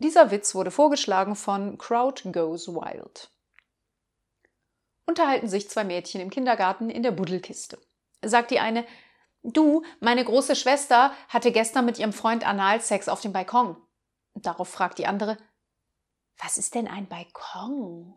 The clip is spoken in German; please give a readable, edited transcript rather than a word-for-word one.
Dieser Witz wurde vorgeschlagen von Crowd Goes Wild. Unterhalten sich zwei Mädchen im Kindergarten in der Buddelkiste. Sagt die eine: Du, meine große Schwester hatte gestern mit ihrem Freund Analsex auf dem Balkon. Darauf fragt die andere: Was ist denn ein Balkon?